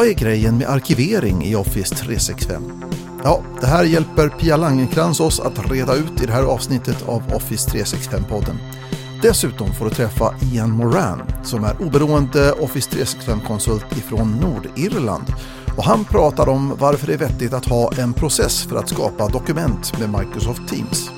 Vad är grejen med arkivering i Office 365? Ja, det här hjälper Pia Langenkrans oss att reda ut i det här avsnittet av Office 365-podden. Dessutom får du träffa Ian Moran som är oberoende Office 365-konsult ifrån Nordirland. Och han pratar om varför det är vettigt att ha en process för att skapa dokument med Microsoft Teams.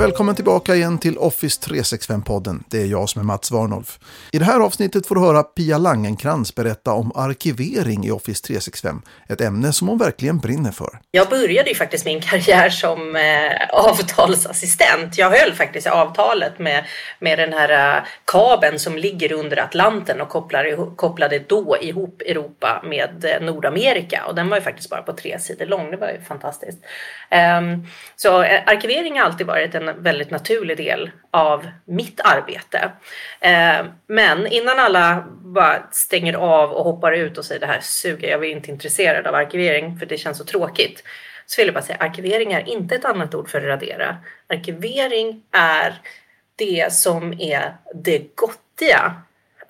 Välkommen tillbaka igen till Office 365-podden. Det är jag som är Mats Warnolf. I det här avsnittet får du höra Pia Langenkrans berätta om arkivering i Office 365. Ett ämne som hon verkligen brinner för. Jag började ju faktiskt min karriär som avtalsassistent. Jag höll faktiskt avtalet med den här kabeln som ligger under Atlanten och kopplade då ihop Europa med Nordamerika. Och den var ju faktiskt bara på 3 sidor lång. Det var ju fantastiskt. Så arkivering har alltid varit en väldigt naturlig del av mitt arbete. Men innan alla bara stänger av och hoppar ut och säger det här suger, jag är inte intresserad av arkivering för det känns så tråkigt, så vill jag bara säga arkivering är inte ett annat ord för radera. Arkivering är det som är det gottiga.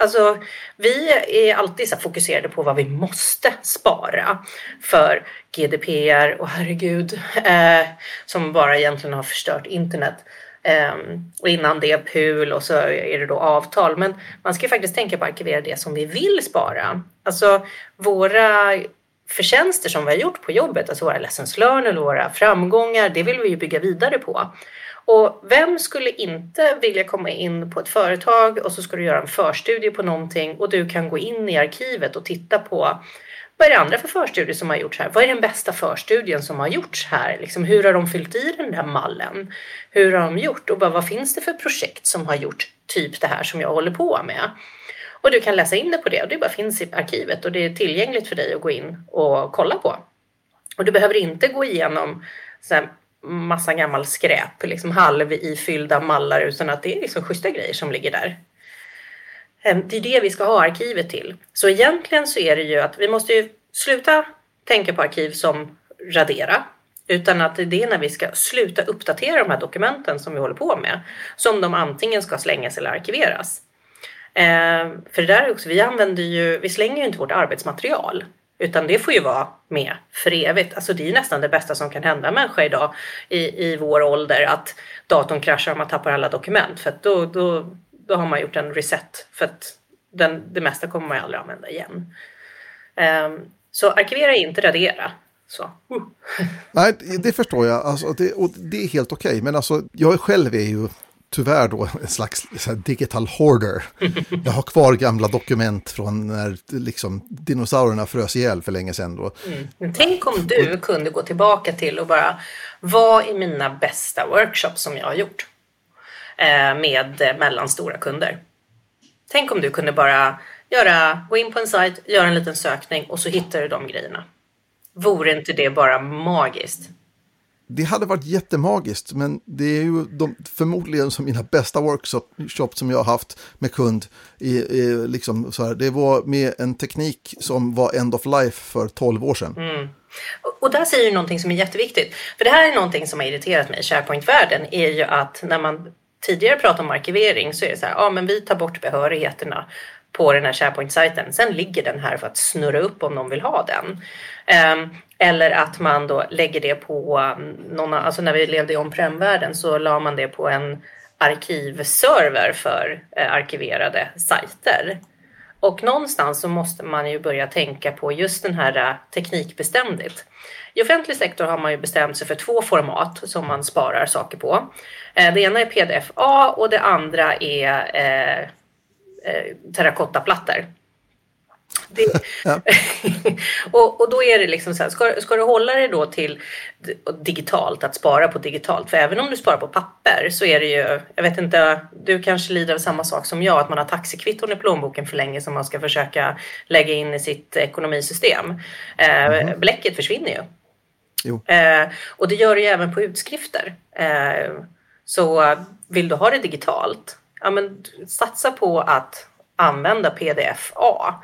Alltså, vi är alltid så fokuserade på vad vi måste spara för GDPR och herregud som bara egentligen har förstört internet. Och innan det är PUL och så är det då avtal. Men man ska faktiskt tänka på att arkivera det som vi vill spara. Alltså våra förtjänster som vi har gjort på jobbet, alltså våra lessons learned och våra framgångar, det vill vi ju bygga vidare på. Och vem skulle inte vilja komma in på ett företag och så ska du göra en förstudie på någonting och du kan gå in i arkivet och titta på vad är det andra för förstudier som har gjorts här? Vad är den bästa förstudien som har gjorts här? Liksom, hur har de fyllt i den där mallen? Hur har de gjort? Och bara, vad finns det för projekt som har gjort typ det här som jag håller på med? Och du kan läsa in det på det och det bara finns i arkivet och det är tillgängligt för dig att gå in och kolla på. Och du behöver inte gå igenom så här massa gammal skräp, liksom halv ifyllda mallar, utan att det är liksom schyssta grejer som ligger där. Det är det vi ska ha arkivet till. Så egentligen så är det ju att vi måste ju sluta tänka på arkiv som radera, utan att det är när vi ska sluta uppdatera de här dokumenten som vi håller på med, som de antingen ska slängas eller arkiveras. För det där är också, vi slänger ju inte vårt arbetsmaterial. Utan det får ju vara med för evigt. Alltså det är ju nästan det bästa som kan hända människor idag i vår ålder. Att datorn kraschar och man tappar alla dokument. För att då har man gjort en reset. För att det mesta kommer man ju aldrig använda igen. Så arkivera inte, radera. Så. Nej, det förstår jag. Alltså, det är helt okej. Men alltså, jag själv är ju tyvärr då en slags digital hoarder. Jag har kvar gamla dokument från när liksom dinosaurierna frös ihjäl för länge sedan då. Men tänk om du kunde gå tillbaka till och bara, vad är mina bästa workshops som jag har gjort med mellanstora kunder? Tänk om du kunde bara gå in på en sajt, göra en liten sökning och så hittar du de grejerna. Vore inte det bara magiskt? Det hade varit jättemagiskt, men det är ju förmodligen som mina bästa workshop som jag har haft med kund. Liksom så här, det var med en teknik som var end of life för 12 år sedan. Mm. Och där säger du någonting som är jätteviktigt. För det här är någonting som har irriterat mig i SharePoint-världen, är ju att när man tidigare pratade om arkivering så är det så här, men vi tar bort behörigheterna på den här SharePoint-sajten. Sen ligger den här för att snurra upp om de vill ha den. Eller att man då lägger det på någon, alltså när vi levde i on-prem-världen så la man det på en arkivserver för arkiverade sajter. Och någonstans så måste man ju börja tänka på just den här teknikbeständigt. I offentlig sektor har man ju bestämt sig för 2 format som man sparar saker på. Det ena är PDF-A och det andra är terrakottaplattor. Det, ja. och då är det liksom så här, ska du hålla dig då till digitalt, att spara på digitalt, för även om du sparar på papper så är det ju, jag vet inte, du kanske lider av samma sak som jag, att man har taxikvitton i plånboken för länge som man ska försöka lägga in i sitt ekonomisystem. Bläcket försvinner ju. Jo. Och det gör det ju även på utskrifter. Så vill du ha det digitalt, ja, men satsa på att använda PDF-A.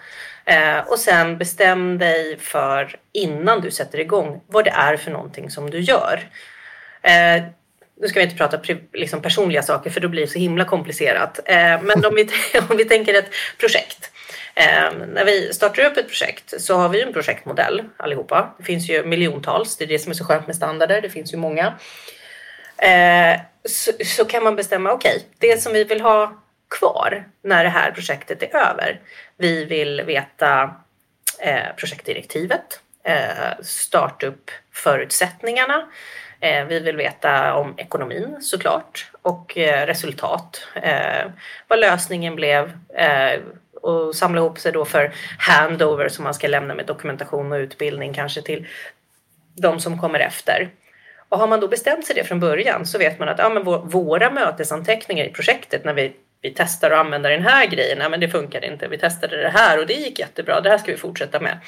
Och sen bestäm dig för, innan du sätter igång, vad det är för någonting som du gör. Nu ska vi inte prata liksom personliga saker, för då blir det så himla komplicerat. Men om vi tänker ett projekt. När vi startar upp ett projekt så har vi en projektmodell allihopa. Det finns ju miljontals, det är det som är så skönt med standarder, det finns ju många. Så kan man bestämma, okej, det som vi vill ha kvar när det här projektet är över. Vi vill veta projektdirektivet, startup-förutsättningarna. Vi vill veta om ekonomin såklart och resultat. Vad lösningen blev och samla ihop sig då för handover som man ska lämna med dokumentation och utbildning kanske till de som kommer efter. Och har man då bestämt sig det från början så vet man att våra mötesanteckningar i projektet när vi testar och använder den här grejen. Nej, men det funkade inte. Vi testade det här och det gick jättebra. Det här ska vi fortsätta med.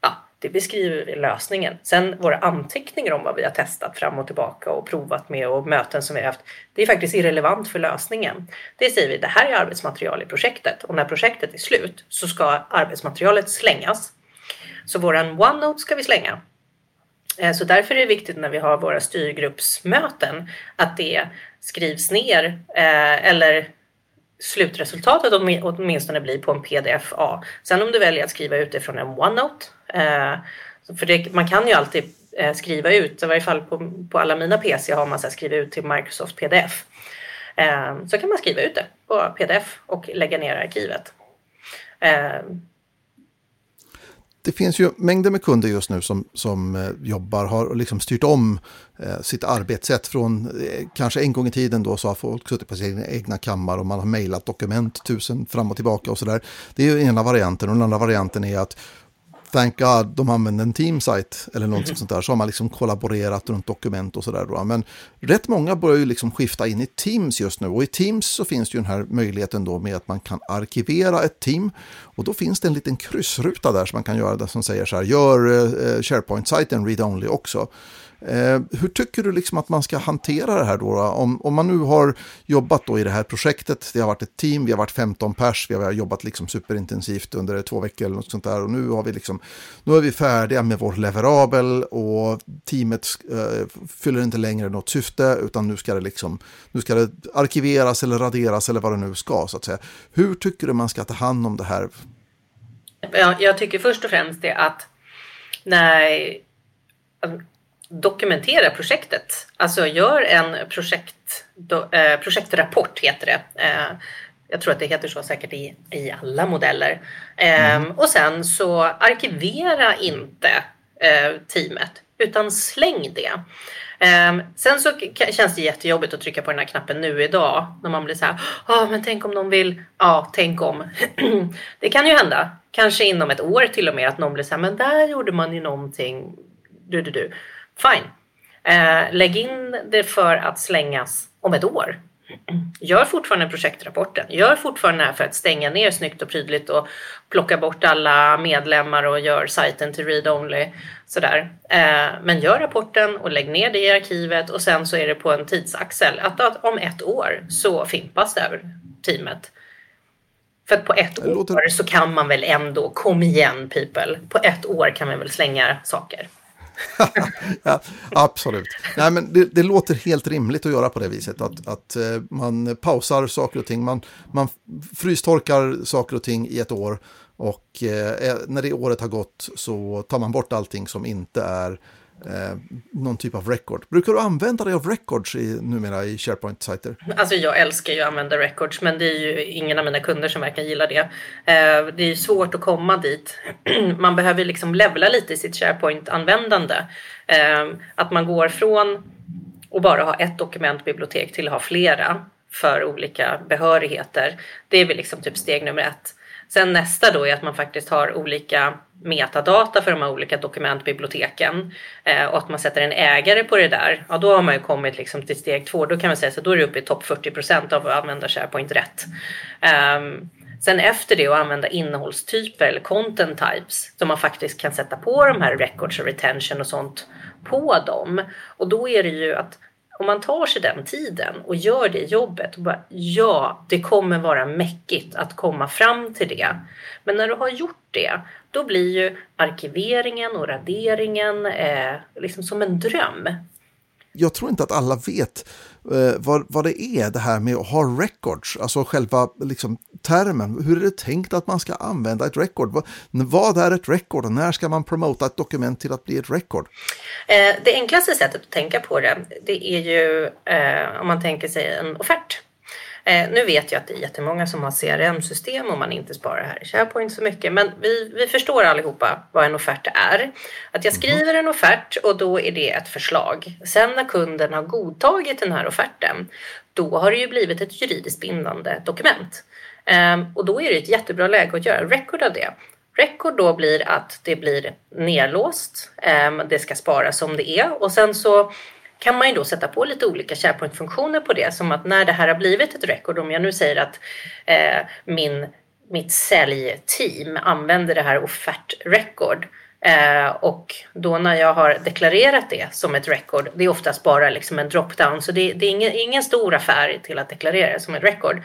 Ja, det beskriver vi lösningen. Sen våra anteckningar om vad vi har testat fram och tillbaka och provat med och möten som vi har haft. Det är faktiskt irrelevant för lösningen. Det säger vi, det här är arbetsmaterial i projektet. Och när projektet är slut så ska arbetsmaterialet slängas. Så våran OneNote ska vi slänga. Så därför är det viktigt när vi har våra styrgruppsmöten att det skrivs ner eller slutresultatet åtminstone blir på en PDF-A. Sen om du väljer att skriva ut det från en OneNote. För det, man kan ju alltid skriva ut. I varje fall på alla mina PC har man så här, skriva ut till Microsoft PDF. Så kan man skriva ut det på PDF och lägga ner arkivet. Det finns ju mängder med kunder just nu som jobbar, har liksom styrt om sitt arbetssätt från kanske en gång i tiden då så har folk suttit på sina egna kammare och man har mejlat dokument 1000 fram och tillbaka och sådär. Det är ju ena varianten och den andra varianten är att thank God, de använder en Teamsite eller något sånt där, så har man liksom kollaborerat runt dokument och sådär. Men rätt många börjar ju liksom skifta in i Teams just nu, och i Teams så finns det ju den här möjligheten då med att man kan arkivera ett team, och då finns det en liten kryssruta där som man kan göra där som säger så här, gör SharePoint-sajten read-only också. Hur tycker du liksom att man ska hantera det här då? Om man nu har jobbat då i det här projektet, det har varit ett team, vi har varit 15 pers, vi har jobbat liksom superintensivt under 2 veckor eller något sånt där, och nu har vi liksom, nu är vi färdiga med vår leverabel och teamet fyller inte längre något syfte, utan nu ska det arkiveras eller raderas eller vad det nu ska så att säga. Hur tycker du man ska ta hand om det här? Jag tycker först och främst det att dokumentera projektet. Alltså gör en projektrapport heter det. Jag tror att det heter så säkert i alla modeller. Och sen så arkivera inte teamet utan släng det. Sen så känns det jättejobbigt att trycka på den här knappen nu idag när man blir så här, men tänk om de vill, tänk om. Det kan ju hända, kanske inom ett år till och med, att någon blir så här, men där gjorde man ju någonting du. Fine. Lägg in det för att slängas om ett år. Gör fortfarande projektrapporten. Gör fortfarande det här för att stänga ner snyggt och prydligt och plocka bort alla medlemmar och gör sajten till read-only. Sådär. Men gör rapporten och lägg ner det i arkivet, och sen så är det på en tidsaxel att om ett år så fimpas det över teamet. För att på ett år så kan man väl ändå, kom igen people, på ett år kan man väl slänga saker. Ja, absolut. Nej, men det låter helt rimligt att göra på det viset, att man pausar saker och ting, man frystorkar saker och ting i ett år, och när det året har gått så tar man bort allting som inte är någon typ av record. Brukar du använda dig av records numera i SharePoint-sajter? Alltså jag älskar ju att använda records, men det är ju ingen av mina kunder som verkar gilla det. Det är ju svårt att komma dit. Man behöver liksom levla lite i sitt SharePoint-användande. Att man går från att bara ha ett dokumentbibliotek till att ha flera för olika behörigheter. Det är väl liksom typ steg nummer 1. Sen nästa då är att man faktiskt har olika metadata för de här olika dokumentbiblioteken och att man sätter en ägare på det där. Ja, då har man ju kommit liksom till steg 2. Då kan man säga så, då är det uppe i topp 40% av att använda SharePoint rätt. Sen efter det att använda innehållstyper eller content types som man faktiskt kan sätta på de här records och retention och sånt på dem. Och då är det ju att om man tar sig den tiden och gör det jobbet och bara, ja, det kommer vara mäckigt att komma fram till det. Men när du har gjort det, då blir ju arkiveringen och raderingen liksom som en dröm. Jag tror inte att alla vet vad det är det här med att ha records, alltså själva liksom, termen. Hur är det tänkt att man ska använda ett record? Vad är ett record och när ska man promota ett dokument till att bli ett record? Det enklaste sättet att tänka på det är ju om man tänker sig en offert. Nu vet jag att det är jättemånga som har CRM-system och man inte sparar här i SharePoint så mycket. Men vi förstår allihopa vad en offert är. Att jag skriver en offert och då är det ett förslag. Sen när kunden har godtagit den här offerten, då har det ju blivit ett juridiskt bindande dokument. Och då är det ett jättebra läge att göra en record av det. Record då blir att det blir nedlåst. Det ska sparas som det är och sen så kan man ju då sätta på lite olika SharePoint-funktioner på det. Som att när det här har blivit ett record, om jag nu säger att mitt säljteam använder det här offertrecord. Och då när jag har deklarerat det som ett record, det är oftast bara liksom en drop-down. Så det är ingen stor affär till att deklarera det som ett record.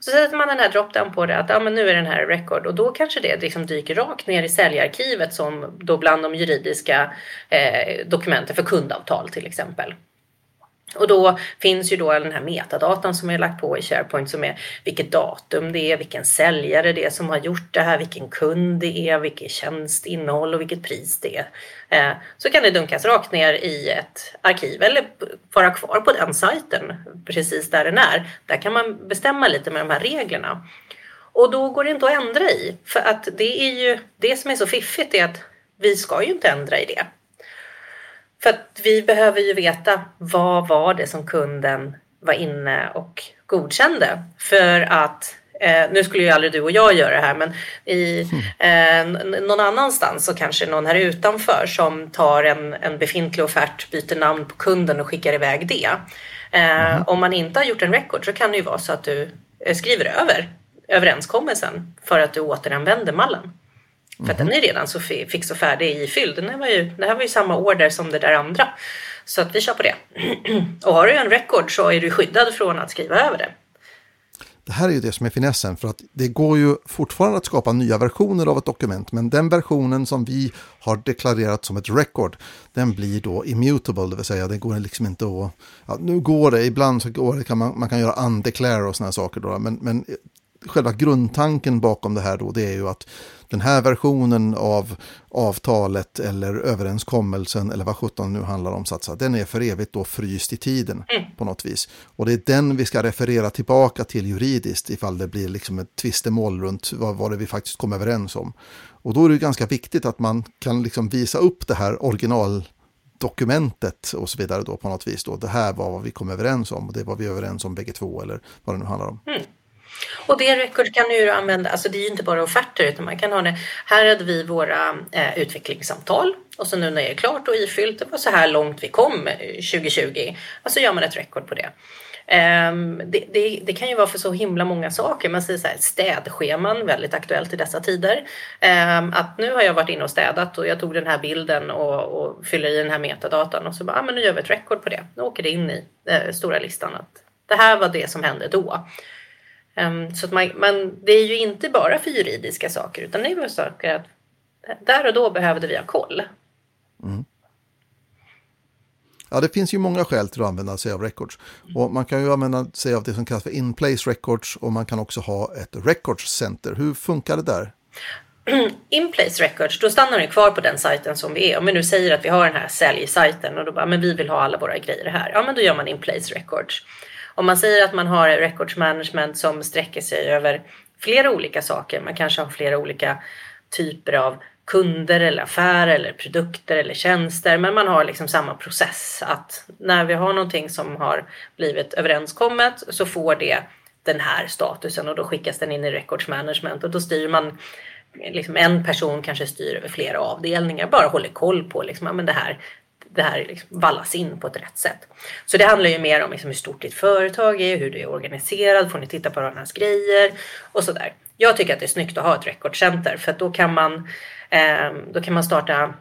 Så sätter man den här drop-down på det att men nu är den här record och då kanske det liksom dyker rakt ner i säljarkivet som då bland de juridiska dokumenten för kundavtal till exempel. Och då finns ju då den här metadatan som är lagt på i SharePoint som är vilket datum det är, vilken säljare det är som har gjort det här, vilken kund det är, vilket tjänstinnehåll och vilket pris det är. Så kan det dunkas rakt ner i ett arkiv eller vara kvar på den sajten precis där den är. Där kan man bestämma lite med de här reglerna. Och då går det inte att ändra i, för att det är ju det som är så fiffigt är att vi ska ju inte ändra i det. För att vi behöver ju veta vad var det som kunden var inne och godkände. För att, nu skulle ju aldrig du och jag göra det här, men i någon annanstans så kanske någon här utanför som tar en befintlig offert, byter namn på kunden och skickar iväg det. Om man inte har gjort en record så kan det ju vara så att du skriver över överenskommelsen för att du återanvänder mallen. För att den är redan så fix och färdig i fylld. Det här var ju samma order som det där andra. Så att vi kör på det. Och har du en record så är du skyddad från att skriva över det. Det här är ju det som är finessen. För att det går ju fortfarande att skapa nya versioner av ett dokument. Men den versionen som vi har deklarerat som ett record. Den blir då immutable. Det vill säga det går liksom inte att... Ja, nu går det. Ibland så går det, man kan göra undeclare och såna här saker. Då, men själva grundtanken bakom det här då, det är ju att den här versionen av avtalet eller överenskommelsen eller vad 17 nu handlar om, satsa, den är för evigt då fryst i tiden på något vis. Och det är den vi ska referera tillbaka till juridiskt ifall det blir liksom ett tvistemål runt vad det vi faktiskt kom överens om. Och då är det ganska viktigt att man kan liksom visa upp det här originaldokumentet och så vidare då på något vis. Då. Det här var vad vi kom överens om och det var vi överens om bägge två eller vad det nu handlar om. Och det record kan du använda, alltså det är ju inte bara offerter utan man kan ha det, här hade vi våra utvecklingssamtal och så nu när det är klart och ifyllt, det var så här långt vi kom 2020, alltså gör man ett record på det. Det kan ju vara för så himla många saker, man säger så här, städscheman, väldigt aktuellt i dessa tider, att nu har jag varit inne och städat och jag tog den här bilden och fyller i den här metadatan och så bara, men nu gör vi ett record på det, nu åker det in i stora listan att det här var det som hände då. Så att det är ju inte bara för juridiska saker utan det är ju saker att där och då behövde vi ha koll. Ja, det finns ju många skäl till att använda sig av records. Och man kan ju använda sig av det som kallas för in-place records och man kan också ha ett records center. Hur funkar det där? In-place records, då stannar den kvar på den sajten som vi är. Om vi nu säger att vi har den här säljsajten och då bara, men vi vill ha alla våra grejer här. Ja, men då gör man in-place records. Om man säger att man har records management som sträcker sig över flera olika saker. Man kanske har flera olika typer av kunder eller affärer eller produkter eller tjänster. Men man har liksom samma process att när vi har någonting som har blivit överenskommet så får det den här statusen, och då skickas den in i records management, och då styr man liksom, en person kanske styr över flera avdelningar, bara håller koll på liksom, ja, men det här liksom vallas in på ett rätt sätt. Så det handlar ju mer om liksom hur stort ditt företag är, hur du är organiserad, får ni titta på varandras grejer och sådär. Jag tycker att det är snyggt att ha ett rekordcenter, för att då kan man starta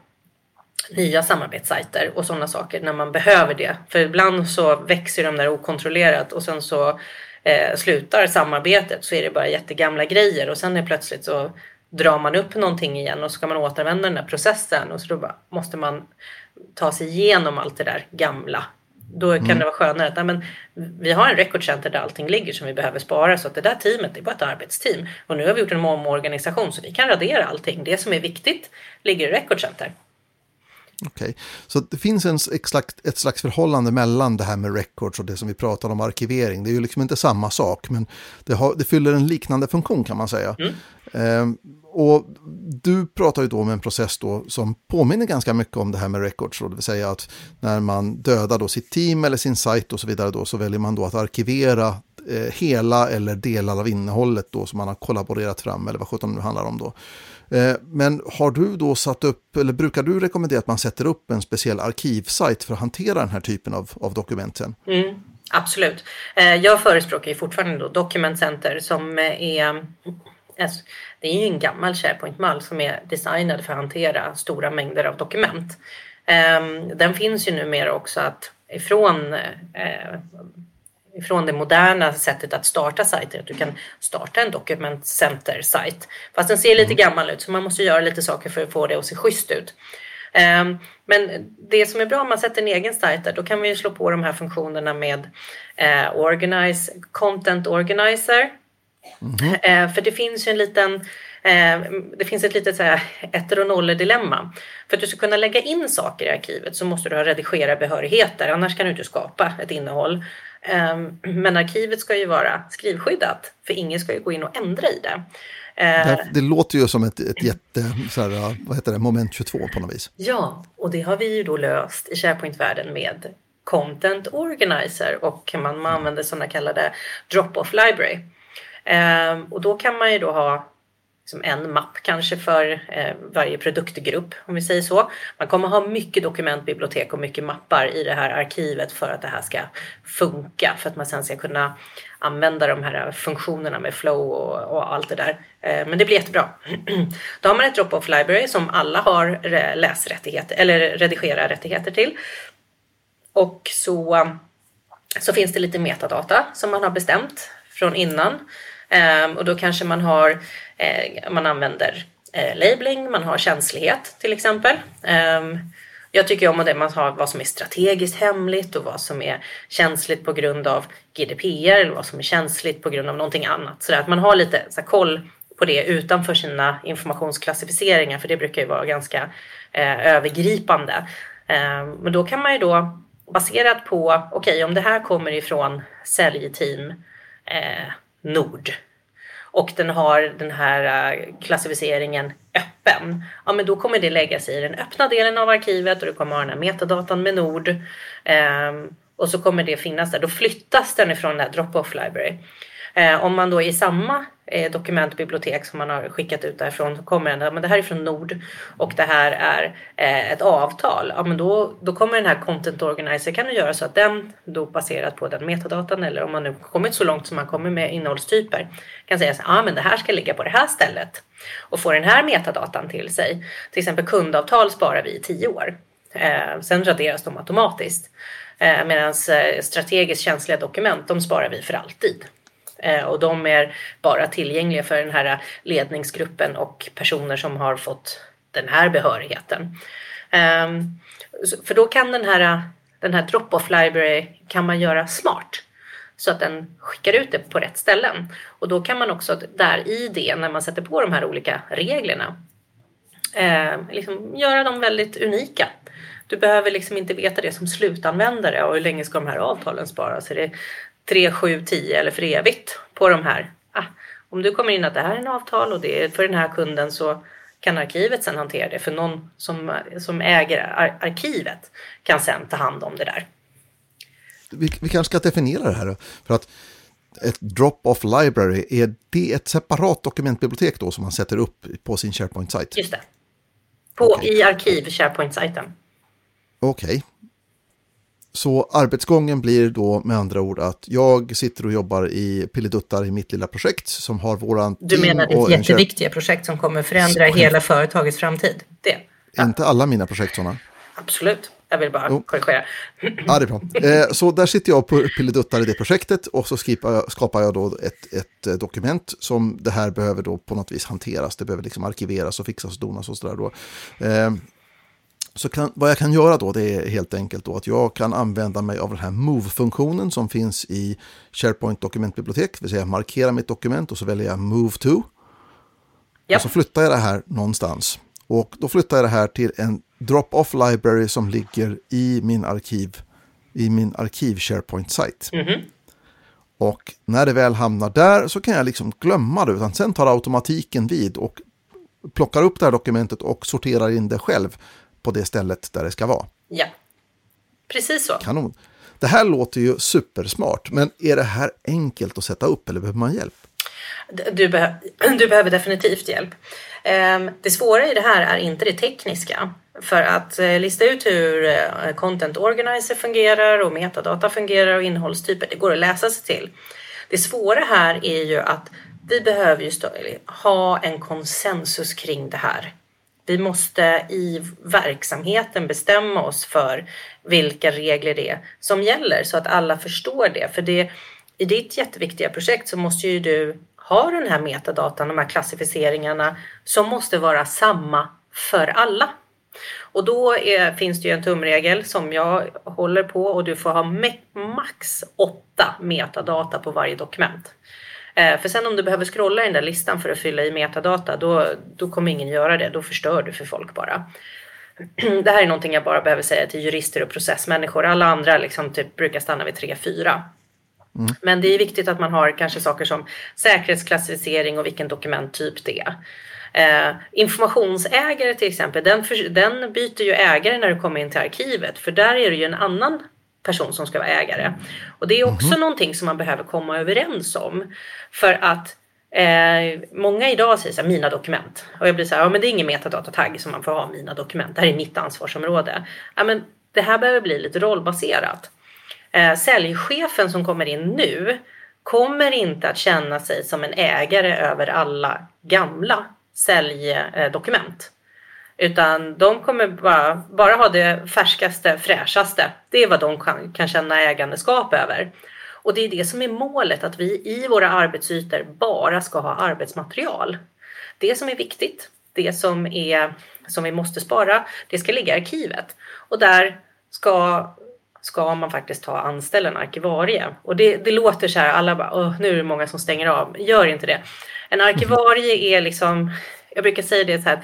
nya samarbetssajter och sådana saker när man behöver det. För ibland så växer de där okontrollerat och sen så slutar samarbetet, så är det bara jättegamla grejer, och sen är plötsligt så drar man upp någonting igen och så ska man återanvända den där processen, och så då måste man ta sig igenom allt det där gamla. Då kan det vara skönare att men, vi har en rekordcenter där allting ligger som vi behöver spara, så att det där teamet är bara ett arbetsteam, och nu har vi gjort en omorganisation så vi kan radera allting. Det som är viktigt ligger i rekordcenter. Okej. Så det finns ett slags förhållande mellan det här med records och det som vi pratar om arkivering. Det är ju liksom inte samma sak, men det fyller en liknande funktion, kan man säga. Och du pratar ju då om en process då som påminner ganska mycket om det här med records. Det vill säga att när man dödar då sitt team eller sin sajt och så vidare då, så väljer man då att arkivera hela eller delar av innehållet då som man har kollaborerat fram, eller vad sjutton nu handlar om då. Men har du då satt upp, eller brukar du rekommendera att man sätter upp en speciell arkivsajt för att hantera den här typen av dokumenten? Absolut. Jag förespråkar ju fortfarande då Document Center, som är... Det är ju en gammal SharePoint-mall som är designad för att hantera stora mängder av dokument. Den finns ju numera också att ifrån det moderna sättet att starta sajter, att du kan starta en Document Center-sajt. Fast den ser lite gammal ut, så man måste göra lite saker för att få det att se schysst ut. Men det som är bra om man sätter en egen sajt där, då kan vi ju slå på de här funktionerna med Organize, Content Organizer. För det finns ju en liten... Det finns ett litet ettor och nollor dilemma. För att du ska kunna lägga in saker i arkivet så måste du ha redigerarbehörigheter, annars kan du inte skapa ett innehåll. Men arkivet ska ju vara skrivskyddat, för ingen ska ju gå in och ändra i det. Det låter ju som ett jätte, vad heter det, moment 22 på något vis. Ja, och det har vi ju då löst i SharePoint-världen med Content Organizer, och man använder sådana kallade drop-off library. Och då kan man ju då ha som en mapp kanske för varje produktgrupp, om vi säger så. Man kommer ha mycket dokumentbibliotek och mycket mappar i det här arkivet för att det här ska funka. För att man sen ska kunna använda de här funktionerna med flow och allt det där. Men det blir jättebra. Då har man ett drop-off library som alla har läsrättigheter eller redigera-rättigheter till. Och så finns det lite metadata som man har bestämt från innan. Och då kanske man har... Man använder labeling, man har känslighet till exempel. Jag tycker om det, man har vad som är strategiskt hemligt och vad som är känsligt på grund av GDPR, eller vad som är känsligt på grund av någonting annat. Så att man har lite så här, koll på det utanför sina informationsklassificeringar, för det brukar ju vara ganska övergripande. Men då kan man ju då, baserat på, okej, om det här kommer ifrån säljteam Nord, och den har den här klassificeringen öppen, ja, men då kommer det lägga sig i den öppna delen av arkivet, och du kommer ha den här metadatan med Nord, och så kommer det finnas där. Då flyttas den ifrån den här drop-off library. Om man då i samma dokumentbibliotek som man har skickat ut därifrån, så kommer den, ja, men det här är från Nord och det här är ett avtal. Ja, men då kommer den här content organizer, kan du göra så att den då baserat på den metadatan, eller om man nu kommit så långt som man kommer med innehållstyper, kan säga så, ja, men det här ska ligga på det här stället och få den här metadatan till sig. Till exempel kundavtal sparar vi i 10 år. Sen raderas de automatiskt. Medan strategiskt känsliga dokument, de sparar vi för alltid. Och de är bara tillgängliga för den här ledningsgruppen och personer som har fått den här behörigheten. För då kan den här drop-off library kan man göra smart, så att den skickar ut det på rätt ställen. Och då kan man också där i det, när man sätter på de här olika reglerna, liksom göra dem väldigt unika. Du behöver liksom inte veta det som slutanvändare, och hur länge ska de här avtalen sparas. Är det 3, 7, 10 eller för evigt på de här? Om du kommer in att det här är en avtal och det är för den här kunden, så kan arkivet sen hantera det. För någon som äger arkivet kan sen ta hand om det där. Vi kanske ska definiera det här då. För att ett drop-off library, är det ett separat dokumentbibliotek då som man sätter upp på sin SharePoint-sajt? Just det. I arkiv SharePoint-sajten. Okej. Så arbetsgången blir då med andra ord att jag sitter och jobbar i pilleduttar i mitt lilla projekt som har våran... Du menar ditt jätteviktiga projekt som kommer förändra hela företagets framtid? Det. Ja. Inte alla mina projekt sådana? Absolut. Jag vill bara korrigera. Ja, det är bra. Så där sitter jag på pilleduttar i det projektet och så skapar jag då ett dokument som det här behöver då på något vis hanteras. Det behöver liksom arkiveras och fixas och donas och sådär då. Så vad jag kan göra då, det är helt enkelt då att jag kan använda mig av den här move-funktionen som finns i SharePoint dokumentbibliotek. Det vill säga markera mitt dokument och så väljer jag move to. Yep. Och så flyttar jag det här någonstans. Och då flyttar jag det här till en drop-off library som ligger i min arkiv SharePoint-sajt. Mm-hmm. Och när det väl hamnar där så kan jag liksom glömma det, utan sen tar automatiken vid och plockar upp det här dokumentet och sorterar in det själv på det stället där det ska vara. Ja, precis så. Kanon. Det här låter ju supersmart, men är det här enkelt att sätta upp eller behöver man hjälp? Du behöver definitivt hjälp. Det svåra i det här är inte det tekniska. För att lista ut hur content organizer fungerar och metadata fungerar och innehållstyper, det går att läsa sig till. Det svåra här är ju att vi behöver just ha en konsensus kring det här. Vi måste i verksamheten bestämma oss för vilka regler det är som gäller så att alla förstår det. För det, i ditt jätteviktiga projekt så måste ju du ha den här metadatan, de här klassificeringarna som måste vara samma för alla. Och då finns det ju en tumregel som jag håller på, och du får ha max 8 metadata på varje dokument. För sen om du behöver scrolla i den där listan för att fylla i metadata, då kommer ingen göra det. Då förstör du för folk bara. Det här är någonting jag bara behöver säga till jurister och processmänniskor. Alla andra liksom typ brukar stanna vid 3-4. Mm. Men det är viktigt att man har kanske saker som säkerhetsklassificering och vilken dokumenttyp det är. Informationsägare till exempel, den byter ju ägare när du kommer in till arkivet. För där är det ju en annan person som ska vara ägare. Och det är också någonting som man behöver komma överens om. För att många idag säger så här, mina dokument. Och jag blir så här, ja men det är ingen metadatatagg som man får ha, mina dokument. Det här är mitt ansvarsområde. Ja men det här behöver bli lite rollbaserat. Säljchefen som kommer in nu kommer inte att känna sig som en ägare över alla gamla säljdokument. Utan de kommer bara ha det färskaste, fräschaste. Det är vad de kan känna ägandeskap över. Och det är det som är målet, att vi i våra arbetsytor bara ska ha arbetsmaterial. Det som är viktigt, det som vi måste spara, det ska ligga i arkivet. Och där ska man faktiskt ta anställa en arkivarie. Och det låter så här, alla bara, nu är det många som stänger av. Gör inte det. En arkivarie är liksom, jag brukar säga det så här,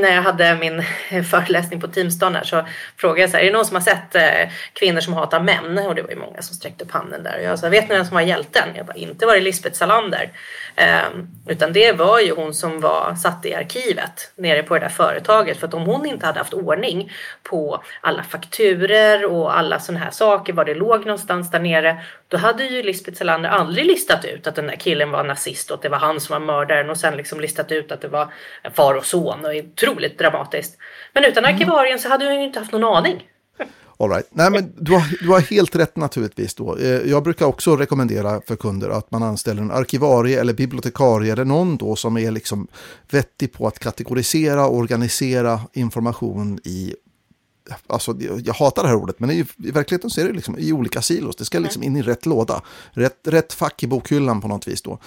när jag hade min föreläsning på Teamsdagen här, så frågade jag så här, är det någon som har sett kvinnor som hatar män? Och det var ju många som sträckte upp handen där. Och jag sa, vet ni vem som var hjälten? Jag bara, inte var det Lisbeth Salander. Utan det var ju hon som satt i arkivet nere på det där företaget. För att om hon inte hade haft ordning på alla fakturer och alla sådana här saker, var det låg någonstans där nere, då hade ju Lisbeth Salander aldrig listat ut att den där killen var nazist och att det var han som var mördaren, och sen liksom listat ut att det var far och son. Och är otroligt dramatiskt. Men utan arkivarien så hade jag ju inte haft någon aning. All right. Nej, men du har helt rätt naturligtvis då. Jag brukar också rekommendera för kunder att man anställer en arkivarie eller bibliotekarie eller någon då som är liksom vettig på att kategorisera och organisera information i... Alltså, jag hatar det här ordet, men i verkligheten så är det liksom i olika silos. Det ska liksom in i rätt låda, rätt fack i bokhyllan på något vis då,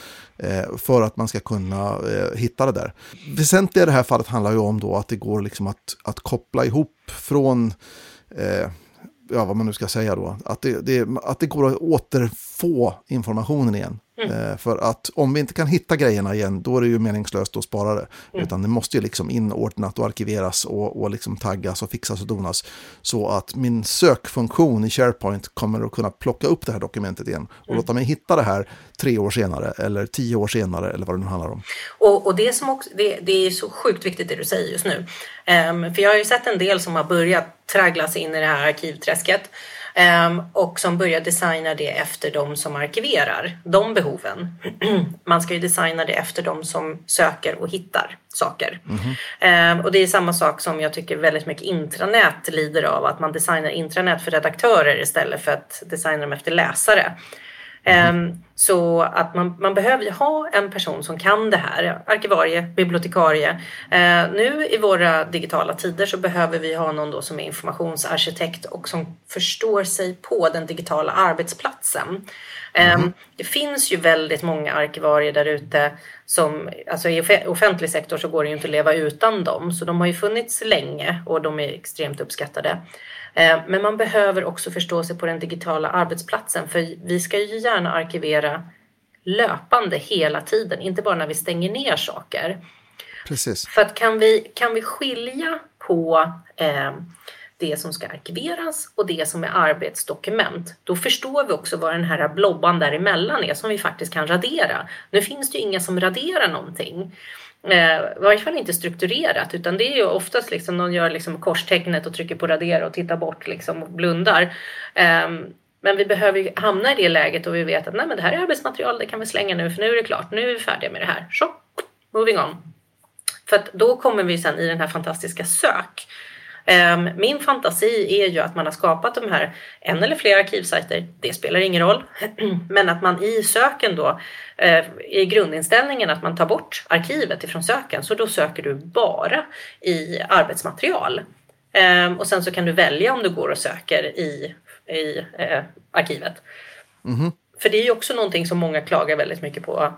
för att man ska kunna hitta det där. Väsentligen i det här fallet handlar ju om då att det går liksom att koppla ihop från vad man nu ska säga då, att det går att återfå informationen igen För att om vi inte kan hitta grejerna igen, då är det ju meningslöst att spara det. Utan det måste ju liksom inordnat och arkiveras och liksom taggas och fixas och donas. Så att min sökfunktion i SharePoint kommer att kunna plocka upp det här dokumentet igen och låta mig hitta det här 3 år senare eller 10 år senare eller vad det nu handlar om. Och det, som också, det är så sjukt viktigt det du säger just nu. För jag har ju sett en del som har börjat tragglas in i det här arkivträsket. Och som börjar designa det efter de som arkiverar, de behoven. Man ska ju designa det efter de som söker och hittar saker. Och det är samma sak som jag tycker väldigt mycket intranät lider av, att man designar intranät för redaktörer istället för att designa dem efter läsare. Så att man behöver ju ha en person som kan det här, arkivarie, bibliotekarie. Nu i våra digitala tider så behöver vi ha någon då som är informationsarkitekt och som förstår sig på den digitala arbetsplatsen. Det finns ju väldigt många arkivarier där ute som, alltså i offentlig sektor så går det ju inte att leva utan dem, så de har ju funnits länge och de är extremt uppskattade. Men man behöver också förstå sig på den digitala arbetsplatsen, för vi ska ju gärna arkivera löpande hela tiden, inte bara när vi stänger ner saker. Precis. För att kan vi skilja på det som ska arkiveras och det som är arbetsdokument, då förstår vi också vad den här blobban däremellan är som vi faktiskt kan radera. Nu finns det ju inga som raderar någonting. I varje fall inte strukturerat, utan det är ju oftast liksom någon gör liksom korstecknet och trycker på radera och tittar bort liksom och blundar. Men vi behöver ju hamna i det läget och vi vet att nej, men det här är arbetsmaterial, det kan vi slänga nu för nu är det klart, nu är vi färdiga med det här. Så, moving on. För att då kommer vi sen i den här fantastiska sök. Min fantasi är ju att man har skapat de här en eller flera arkivsajter, det spelar ingen roll, men att man i söken då, i grundinställningen att man tar bort arkivet ifrån söken, så då söker du bara i arbetsmaterial. Och sen så kan du välja om du går och söker i arkivet. För det är ju också någonting som många klagar väldigt mycket på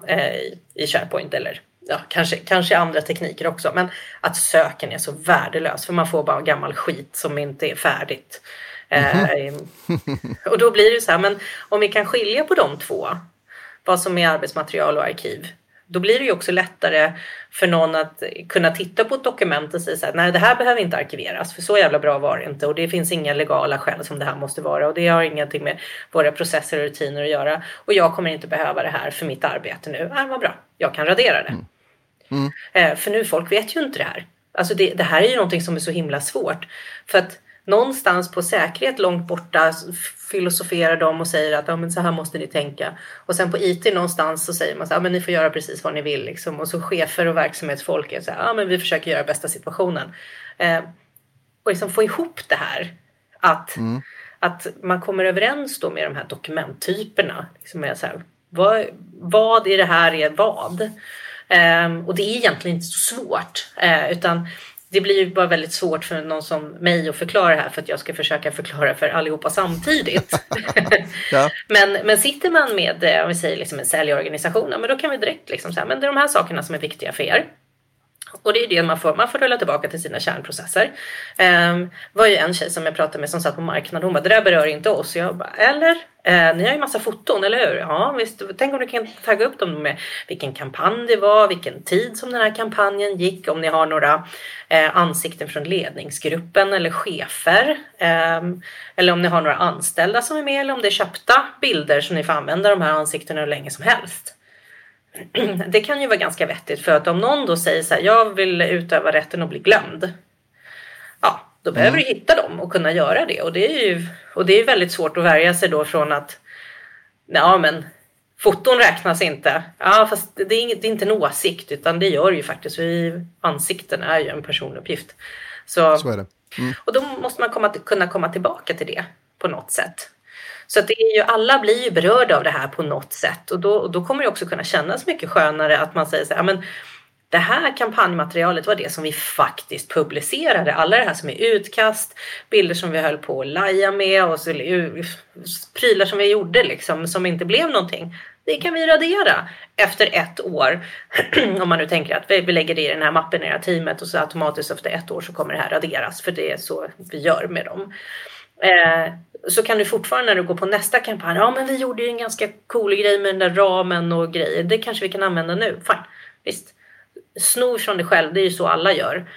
i SharePoint eller... Ja, kanske andra tekniker också, men att söken är så värdelös för man får bara gammal skit som inte är färdigt. Och då blir det så här, men om vi kan skilja på de två, vad som är arbetsmaterial och arkiv, då blir det ju också lättare för någon att kunna titta på ett dokument och säga så här, nej, det här behöver inte arkiveras för så jävla bra var det inte och det finns inga legala skäl som det här måste vara och det har ingenting med våra processer och rutiner att göra och jag kommer inte behöva det här för mitt arbete nu. Nej, vad bra, jag kan radera det. För nu, folk vet ju inte det här. Alltså det här är ju någonting som är så himla svårt. För att någonstans på säkerhet långt borta filosoferar de och säger att ja, men så här måste ni tänka. Och sen på IT någonstans så säger man så här, ja, men ni får göra precis vad ni vill. Liksom. Och så chefer och verksamhetsfolk är så här, ja, men vi försöker göra bästa situationen. Och liksom få ihop det här. Att man kommer överens då med de här dokumenttyperna. Liksom är så här, vad i det här är vad? Och det är egentligen inte så svårt, utan det blir ju bara väldigt svårt för någon som mig att förklara det här för att jag ska försöka förklara för allihopa samtidigt. Ja. Men sitter man med, om vi säger liksom en säljorganisation, men då kan vi direkt liksom säga, men det är de här sakerna som är viktiga för er. Och det är det man får rulla tillbaka till sina kärnprocesser. Det var ju en tjej som jag pratade med som satt på marknaden. Hon bara, det där berör inte oss. Jag bara, eller? Ni har ju massa foton, eller hur? Ja, visst. Tänk om du kan tagga upp dem med vilken kampanj det var, vilken tid som den här kampanjen gick. Om ni har några ansikten från ledningsgruppen eller chefer. Eller om ni har några anställda som är med. Eller om det är köpta bilder som ni får använda de här ansiktena hur länge som helst. Det kan ju vara ganska vettigt för att om någon då säger så här, jag vill utöva rätten och bli glömd. Ja, då behöver du hitta dem och kunna göra det. Och det är ju väldigt svårt att värja sig då från att, ja men foton räknas inte. Ja, fast det är inte en åsikt utan det gör ju faktiskt. Ansikten är ju en personuppgift. Så är det. Och då måste man kunna komma tillbaka till det på något sätt. Så att det är ju, alla blir ju berörda av det här på något sätt. Och då kommer det också kunna kännas mycket skönare att man säger så här, men det här kampanjmaterialet var det som vi faktiskt publicerade. Alla det här som är utkast, bilder som vi höll på att laja med och så, prylar som vi gjorde liksom, som inte blev någonting. Det kan vi radera efter 1 år. Om man nu tänker att vi lägger det i den här mappen i det här teamet och så automatiskt efter 1 år så kommer det här raderas. För det är så vi gör med dem. Så kan du fortfarande när du går på nästa kampanj, ja men vi gjorde ju en ganska cool grej med den där ramen och grejer, det kanske vi kan använda nu. Fan, visst. Snor från dig själv, det är ju så alla gör.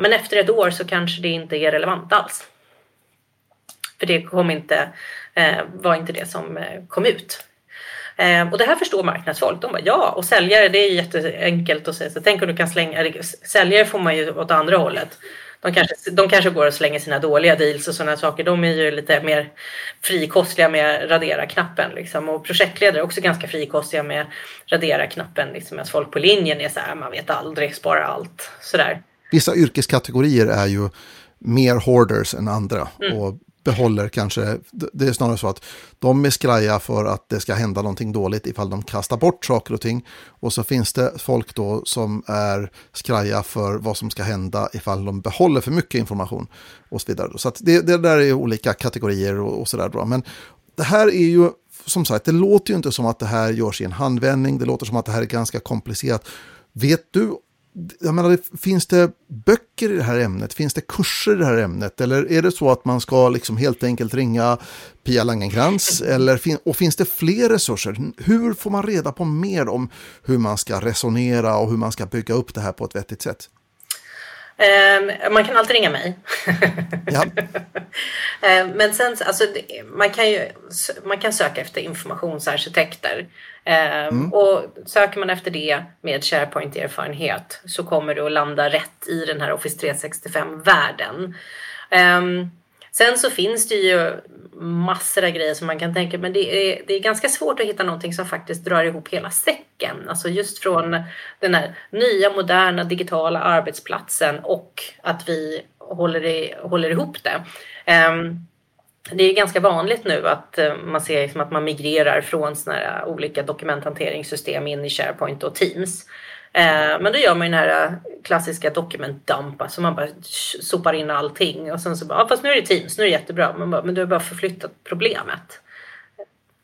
Men efter ett år så kanske det inte är relevant alls. För det kom inte, var inte det som kom ut. Och det här förstår marknadsfolk. De bara, ja, och säljare, det är ju jätteenkelt att säga. Så tänk om du kan slänga, säljare får man ju åt andra hållet. De kanske går och slänger sina dåliga deals och sådana saker. De är ju lite mer frikostiga med radera-knappen. Liksom. Och projektledare är också ganska frikostiga med radera-knappen. Liksom. Att folk på linjen är så här, man vet aldrig, spara allt. Sådär. Vissa yrkeskategorier är ju mer hoarders än andra. Mm. Och behåller kanske, det är snarare så att de är skraja för att det ska hända någonting dåligt ifall de kastar bort saker och ting. Och så finns det folk då som är skraja för vad som ska hända ifall de behåller för mycket information och så vidare. Så att det där är olika kategorier och sådär bra. Men det här är ju, som sagt, det låter ju inte som att det här görs i en handvändning. Det låter som att det här är ganska komplicerat. Vet du, jag menar, finns det böcker i det här ämnet? Finns det kurser i det här ämnet? Eller är det så att man ska liksom helt enkelt ringa Pia Langenkrans? Och finns det fler resurser? Hur får man reda på mer om hur man ska resonera och hur man ska bygga upp det här på ett vettigt sätt? Man kan alltid ringa mig. Ja. Men sen, alltså, man kan söka efter informationsarkitekter. Och söker man efter det med SharePoint-erfarenhet så kommer du att landa rätt i den här Office 365-världen. Sen så finns det ju massor av grejer som man kan tänka, men det är ganska svårt att hitta någonting som faktiskt drar ihop hela säcken. Alltså just från den här nya, moderna, digitala arbetsplatsen och att vi håller ihop det. Det är ganska vanligt nu att man ser liksom att man migrerar från såna här olika dokumenthanteringssystem in i SharePoint och Teams. Men då gör man ju den här klassiska dokumentdump, alltså man bara sopar in allting och sen så bara, fast nu är det Teams, nu är det jättebra, men du har bara förflyttat problemet.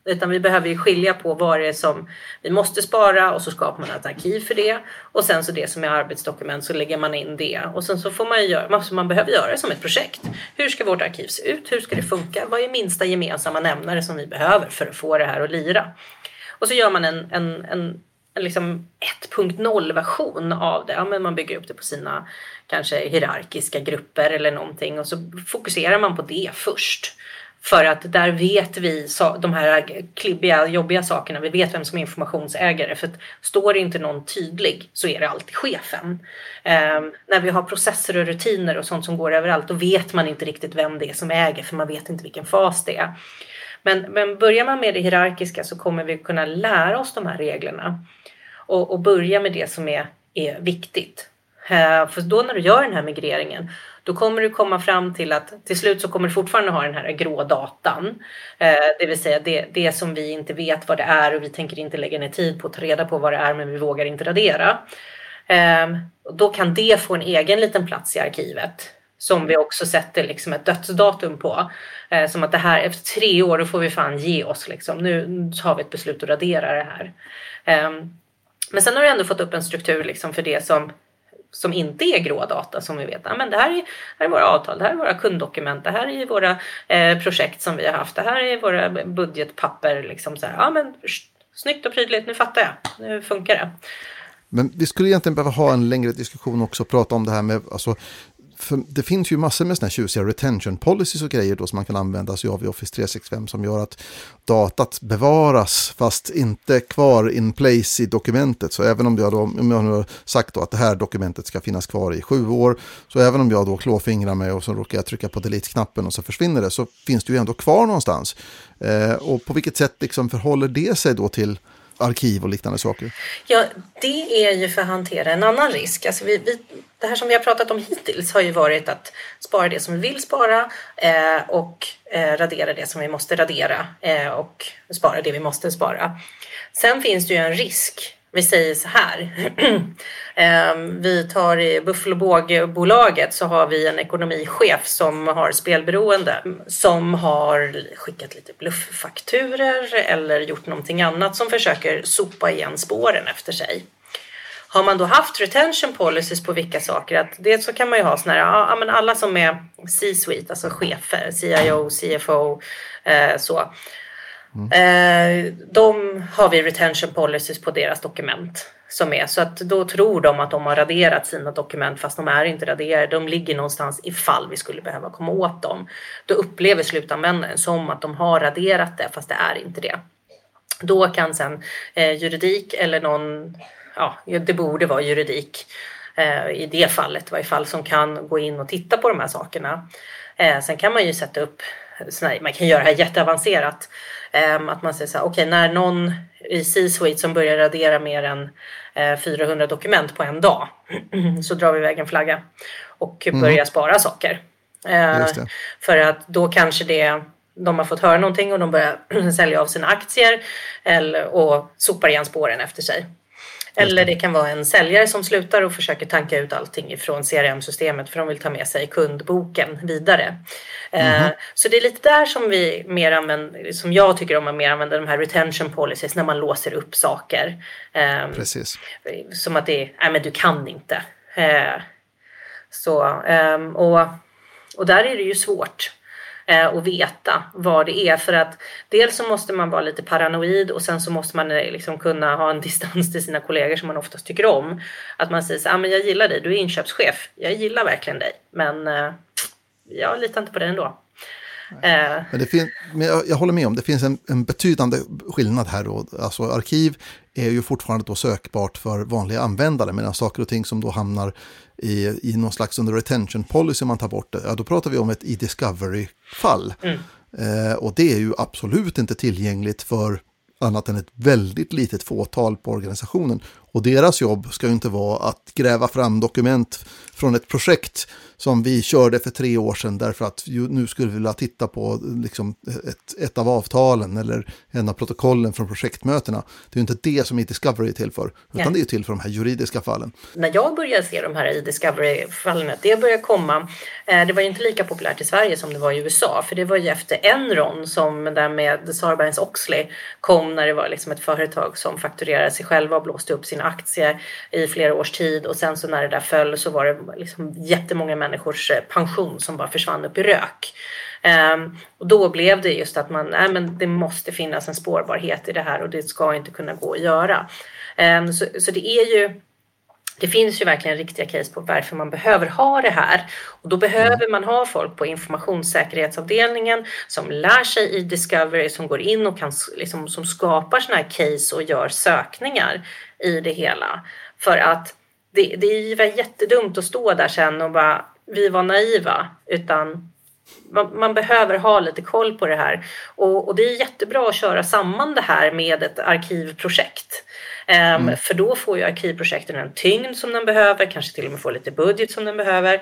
Utan vi behöver ju skilja på vad det är som vi måste spara och så skapar man ett arkiv för det. Och sen så det som är arbetsdokument så lägger man in det. Och sen så får man göra, man behöver göra som ett projekt. Hur ska vårt arkiv se ut? Hur ska det funka? Vad är minsta gemensamma nämnare som vi behöver för att få det här att lira? Och så gör man liksom 1.0-version av det. Ja, men man bygger upp det på sina kanske hierarkiska grupper eller någonting. Och så fokuserar man på det först. För att där vet vi de här klibbiga, jobbiga sakerna. Vi vet vem som är informationsägare. För att står det inte någon tydlig så är det alltid chefen. När vi har processer och rutiner och sånt som går överallt. Då vet man inte riktigt vem det är som äger. För man vet inte vilken fas det är. Men börjar man med det hierarkiska så kommer vi kunna lära oss de här reglerna. Och börja med det som är viktigt. För då när du gör den här migreringen, då kommer du komma fram till att till slut så kommer du fortfarande ha den här grå datan. Det vill säga det som vi inte vet vad det är och vi tänker inte lägga ner tid på att ta reda på vad det är, men vi vågar inte radera. Då kan det få en egen liten plats i arkivet. Som vi också sätter liksom ett dödsdatum på. Som att det här efter 3 år då får vi fan ge oss. Liksom. Nu har vi ett beslut att radera det här. Men sen har du ändå fått upp en struktur liksom för det som inte är grå data som vi vet. Ja, men det här är våra avtal, det här är våra kunddokument, det här är våra projekt som vi har haft, det här är våra budgetpapper. Liksom så här. Ja, men, snyggt och prydligt, nu fattar jag, nu funkar det. Men vi skulle egentligen behöva ha en längre diskussion också och prata om det här med... Alltså, för det finns ju massor med såna här tjusiga retention policies och grejer då som man kan använda sig av i Office 365 som gör att datat bevaras fast inte kvar in place i dokumentet. Så även om om jag nu har sagt då att det här dokumentet ska finnas kvar i 7 år, så även om jag då klåfingrar mig och så råkar jag trycka på delete-knappen och så försvinner det, så finns det ju ändå kvar någonstans. Och på vilket sätt liksom förhåller det sig då till arkiv och liknande saker? Ja, det är ju för att hantera en annan risk. Alltså det här som vi har pratat om hittills har ju varit att spara det som vi vill spara och radera det som vi måste radera och spara det vi måste spara. Sen finns det ju en risk. Vi säger så här. Vi tar i Buffalo Båg-bolaget så har vi en ekonomichef som har spelberoende. Som har skickat lite blufffakturer eller gjort någonting annat som försöker sopa igen spåren efter sig. Har man då haft retention policies på vilka saker, att det så kan man ju ha såna här, ja men alla som är C-suite, alltså chefer, CIO, CFO, så. De har vi retention policies på deras dokument som är, så att då tror de att de har raderat sina dokument, fast de är inte raderade, de ligger någonstans ifall vi skulle behöva komma åt dem. Då upplever slutanvändaren som att de har raderat det, fast det är inte det. Då kan sen juridik eller någon, ja det borde vara juridik i det fallet, varje fall som kan gå in och titta på de här sakerna. Sen kan man ju sätta upp, man kan göra det här jätteavancerat, att man säger så här, okej, när någon i C-suite som börjar radera mer än 400 dokument på en dag, så drar vi iväg en flagga och börjar spara saker. För att då kanske det, de har fått höra någonting och de börjar sälja av sina aktier eller, och sopar igen spåren efter sig. Eller det kan vara en säljare som slutar och försöker tanka ut allting ifrån CRM-systemet, för de vill ta med sig kundboken vidare. Så det är lite där som vi mer använder, som jag tycker om att mer använda de här retention policies, när man låser upp saker. Precis. Som att det är, nej men du kan inte. Och där är det ju svårt och veta vad det är, för att dels så måste man vara lite paranoid, och sen så måste man liksom kunna ha en distans till sina kollegor som man oftast tycker om, att man säger så, men jag gillar dig, du är inköpschef, jag gillar verkligen dig, men jag litar inte på dig ändå. Men jag håller med om, det finns en betydande skillnad här då. Alltså arkiv är ju fortfarande då sökbart för vanliga användare, medan saker och ting som då hamnar i någon slags under retention policy, man tar bort det, ja, då pratar vi om ett e-discovery-fall. Och det är ju absolut inte tillgängligt för annat än ett väldigt litet fåtal på organisationen. Och deras jobb ska ju inte vara att gräva fram dokument från ett projekt som vi körde för 3 år sedan, därför att nu skulle vi vilja titta på liksom ett av avtalen eller en av protokollen från projektmötena. Det är ju inte det som e-discovery är till för, utan det är ju till för de här juridiska fallen. När jag började se de här e-discovery-fallen, det började komma, det var ju inte lika populärt i Sverige som det var i USA, för det var ju efter Enron som där med Sarbanes-Oxley kom, när det var liksom ett företag som fakturerade sig själva och blåste upp sina aktier i flera års tid, och sen så när det där föll så var det liksom jättemånga människors pension som bara försvann upp i rök. Och då blev det just att man, nej men det måste finnas en spårbarhet i det här, och det ska inte kunna gå att göra. Så det är ju, det finns ju verkligen riktiga case på varför man behöver ha det här. Och då behöver man ha folk på informationssäkerhetsavdelningen som lär sig i Discovery, som går in och kan, liksom, som skapar sådana här case och gör sökningar i det hela. För att det är ju jättedumt att stå där sen och bara, vi var naiva, utan man behöver ha lite koll på det här. Och det är jättebra att köra samman det här med ett arkivprojekt. För då får ju arkivprojekten en tyngd som den behöver, kanske till och med får lite budget som den behöver.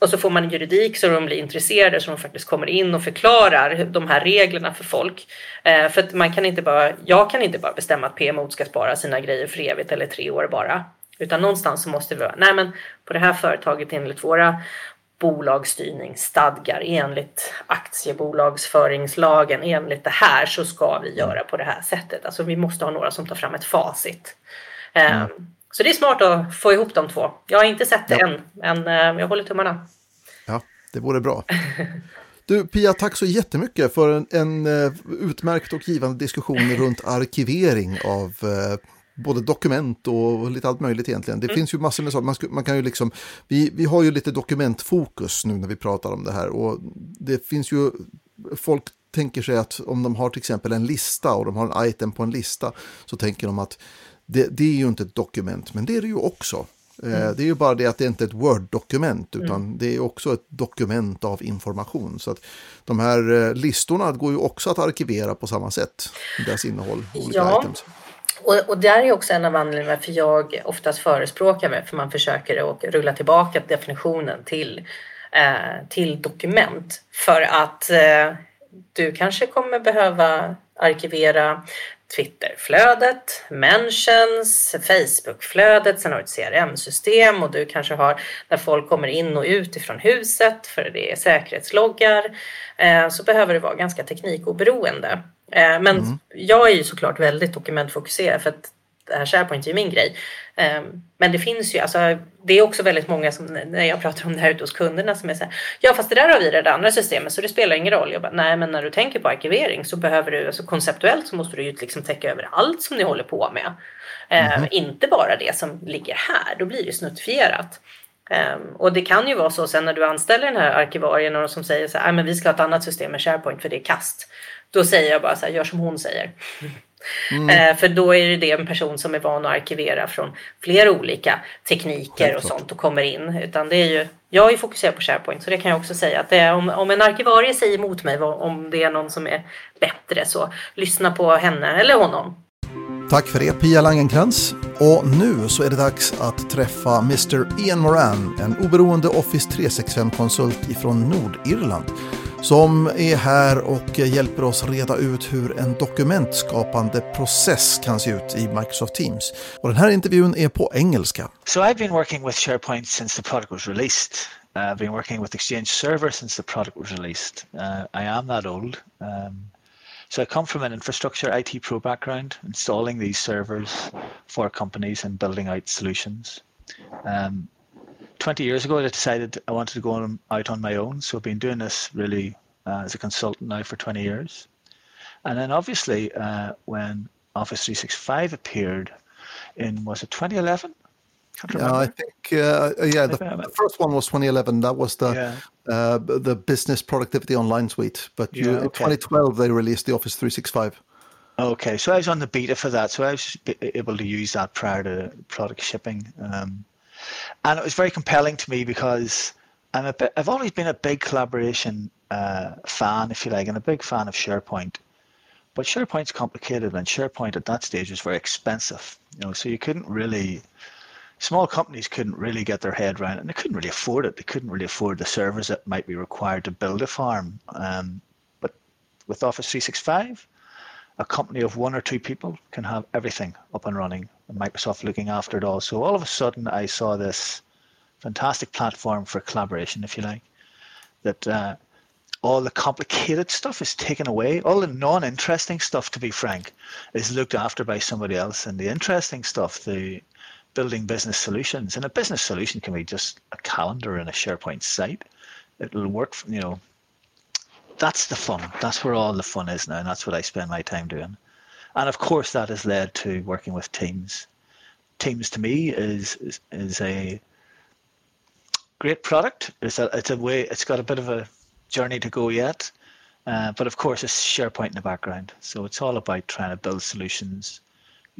Och så får man juridik så de blir intresserade, så de faktiskt kommer in och förklarar de här reglerna för folk. För att man kan inte bara, jag kan inte bara bestämma att PMO ska spara sina grejer för evigt eller 3 år bara. Utan någonstans så måste vi, nej men på det här företaget enligt våra bolagsstyrningsstadgar, enligt aktiebolagsföringslagen, enligt det här så ska vi göra på det här sättet. Alltså vi måste ha några som tar fram ett facit. Så det är smart att få ihop de två. Jag har inte sett det än, men jag håller tummarna. Ja, det vore bra. Du Pia, tack så jättemycket för en utmärkt och givande diskussion runt arkivering av både dokument och lite allt möjligt egentligen. Det finns ju massor med saker. Man kan ju liksom, vi har ju lite dokumentfokus nu när vi pratar om det här. Och det finns ju, folk tänker sig att om de har till exempel en lista och de har en item på en lista, så tänker de att det är ju inte ett dokument, men det är det ju också. Det är ju bara det att det inte är ett Word-dokument, utan det är också ett dokument av information. Så att de här listorna går ju också att arkivera på samma sätt, deras innehåll, olika items. Och där är också en av anledningarna för jag oftast förespråkar mig, för man försöker att rulla tillbaka definitionen till dokument. För att du kanske kommer behöva arkivera Twitterflödet, mentions, Facebookflödet, sen har du ett CRM-system och du kanske har när folk kommer in och ut ifrån huset för det är säkerhetsloggar, så behöver det vara ganska teknikoberoende. Men jag är ju såklart väldigt dokumentfokuserad, för att det här SharePoint är min grej. Men det finns ju, alltså, det är också väldigt många som när jag pratar om det här ute hos kunderna som är så här, ja fast det där har vi det andra systemet så det spelar ingen roll. Jag bara, nej men när du tänker på arkivering så behöver du, alltså konceptuellt så måste du ju liksom täcka över allt som ni håller på med. Inte bara det som ligger här, då blir det snuttifierat. Och det kan ju vara så sen när du anställer den här arkivarien och som säger så här, men vi ska ha ett annat system med SharePoint för det är kast. Då säger jag bara så här, gör som hon säger. För då är det en person som är van att arkivera från flera olika tekniker och sånt och kommer in. Utan det är ju, jag är fokuserad på SharePoint så det kan jag också säga. Att det är, om en arkivarie säger emot mig om det är någon som är bättre så lyssna på henne eller honom. Tack för det Pia Langenkrantz. Och nu så är det dags att träffa Mr. Ian Moran, en oberoende Office 365-konsult ifrån Nordirland som är här och hjälper oss reda ut hur en dokumentskapande process kan se ut i Microsoft Teams. Och den här intervjun är på engelska. So I've been working with SharePoint since the product was released. I've been working with Exchange Server since the product was released. I am that old. So I come from an infrastructure IT pro background, installing these servers for companies and building out solutions. 20 years ago, I decided I wanted to go out on my own. So I've been doing this really as a consultant now for 20 years. And then obviously when Office 365 appeared in, was it 2011? I think the first one was 2011. That was the business productivity online suite. But in 2012, they released the Office 365. Okay, so I was on the beta for that. So I was able to use that prior to product shipping. And it was very compelling to me because I've always been a big collaboration fan, if you like, and a big fan of SharePoint. But SharePoint's complicated, and SharePoint at that stage was very expensive. So you couldn't really... Small companies couldn't really get their head around it, and they couldn't really afford it. They couldn't really afford the servers that might be required to build a farm. But with Office 365, a company of one or two people can have everything up and running, and Microsoft looking after it all. So all of a sudden, I saw this fantastic platform for collaboration, if you like, that all the complicated stuff is taken away. All the non-interesting stuff, to be frank, is looked after by somebody else, and the interesting stuff, the building business solutions. And a business solution can be just a calendar and a SharePoint site. It'll work, that's the fun. That's where all the fun is now. And that's what I spend my time doing. And of course, that has led to working with Teams. Teams to me is a great product. It's got a bit of a journey to go yet. But of course, it's SharePoint in the background. So it's all about trying to build solutions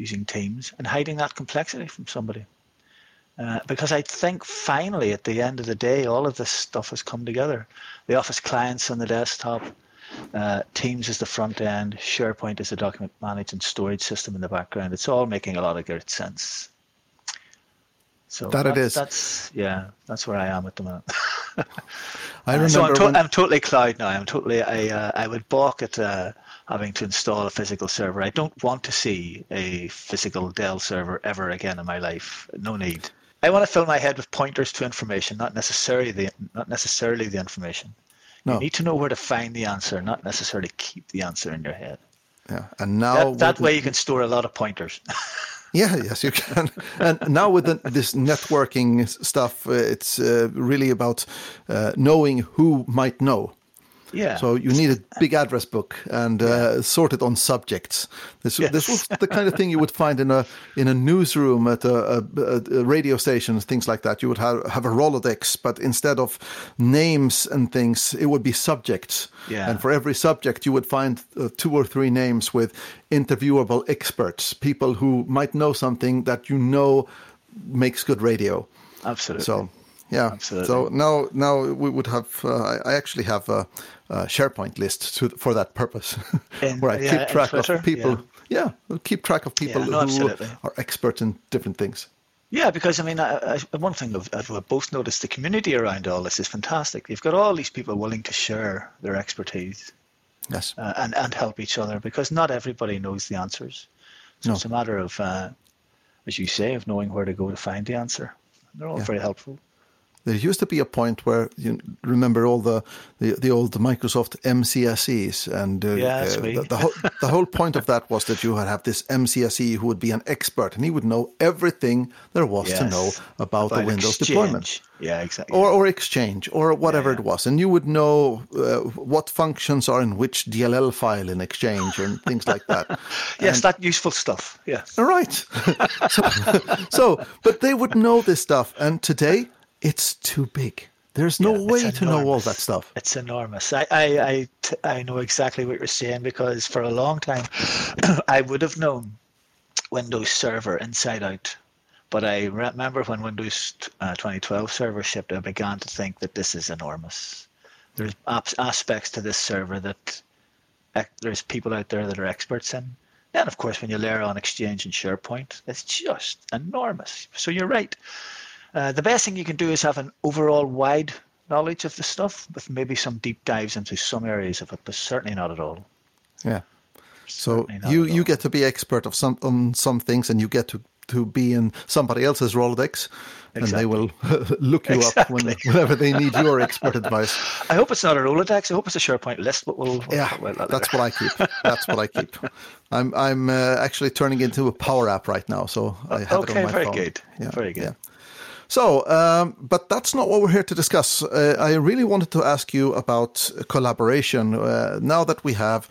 using Teams and hiding that complexity from somebody. Because I think finally, at the end of the day, all of this stuff has come together. The Office clients on the desktop, Teams is the front end, SharePoint is the document management and storage system in the background. It's all making a lot of good sense. So that is. That's where I am at the moment. I remember so I'm totally cloud now. I would balk at having to install a physical server. I don't want to see a physical Dell server ever again in my life. No need. I want to fill my head with pointers to information, not necessarily the information. No. You need to know where to find the answer, not necessarily keep the answer in your head. Yeah, and now that way you can store a lot of pointers. Yeah, yes, you can. And now with this networking stuff, it's really about knowing who might know. Yeah. So you need a big address book and sort it on subjects. This was the kind of thing you would find in a newsroom at a radio station, things like that. You would have a Rolodex, but instead of names and things, it would be subjects. Yeah. And for every subject, you would find 2 or 3 names with interviewable experts, people who might know something that makes good radio. Absolutely. So. Yeah, absolutely. So now we would have. I actually have a SharePoint list for that purpose, where I keep track of people. Yeah, keep track of people who are experts in different things. Yeah, because one thing I've both noticed, the community around all this is fantastic. You've got all these people willing to share their expertise, yes, and help each other because not everybody knows the answers. So it's a matter of, as you say, of knowing where to go to find the answer. They're all very helpful. There used to be a point where you remember all the old Microsoft MCSEs, and the whole point of that was that you would have this MCSE who would be an expert, and he would know everything there was to know about the Windows deployment. Yeah, exactly. Or Exchange, or whatever it was. And you would know what functions are in which DLL file in Exchange and things like that. Yes, that useful stuff. Yeah. All right. So, but they would know this stuff. And today, it's too big. There's no way to know all that stuff. It's enormous. I know exactly what you're saying, because for a long time, I would have known Windows Server inside out. But I remember when Windows 2012 server shipped, I began to think that this is enormous. There's aspects to this server that there's people out there that are experts in. Then, of course, when you layer on Exchange and SharePoint, it's just enormous. So you're right. The best thing you can do is have an overall wide knowledge of the stuff, with maybe some deep dives into some areas of it, but certainly not at all. Yeah. So you get to be expert of some things, and you get to be in somebody else's Rolodex, and they will look you up whenever they need your expert advice. I hope it's not a Rolodex. I hope it's a SharePoint list. But that's what I keep. That's what I keep. I'm actually turning into a Power App right now, so I have it on my phone. Good. Yeah, very good. Yeah. So, but that's not what we're here to discuss. I really wanted to ask you about collaboration. Now that you have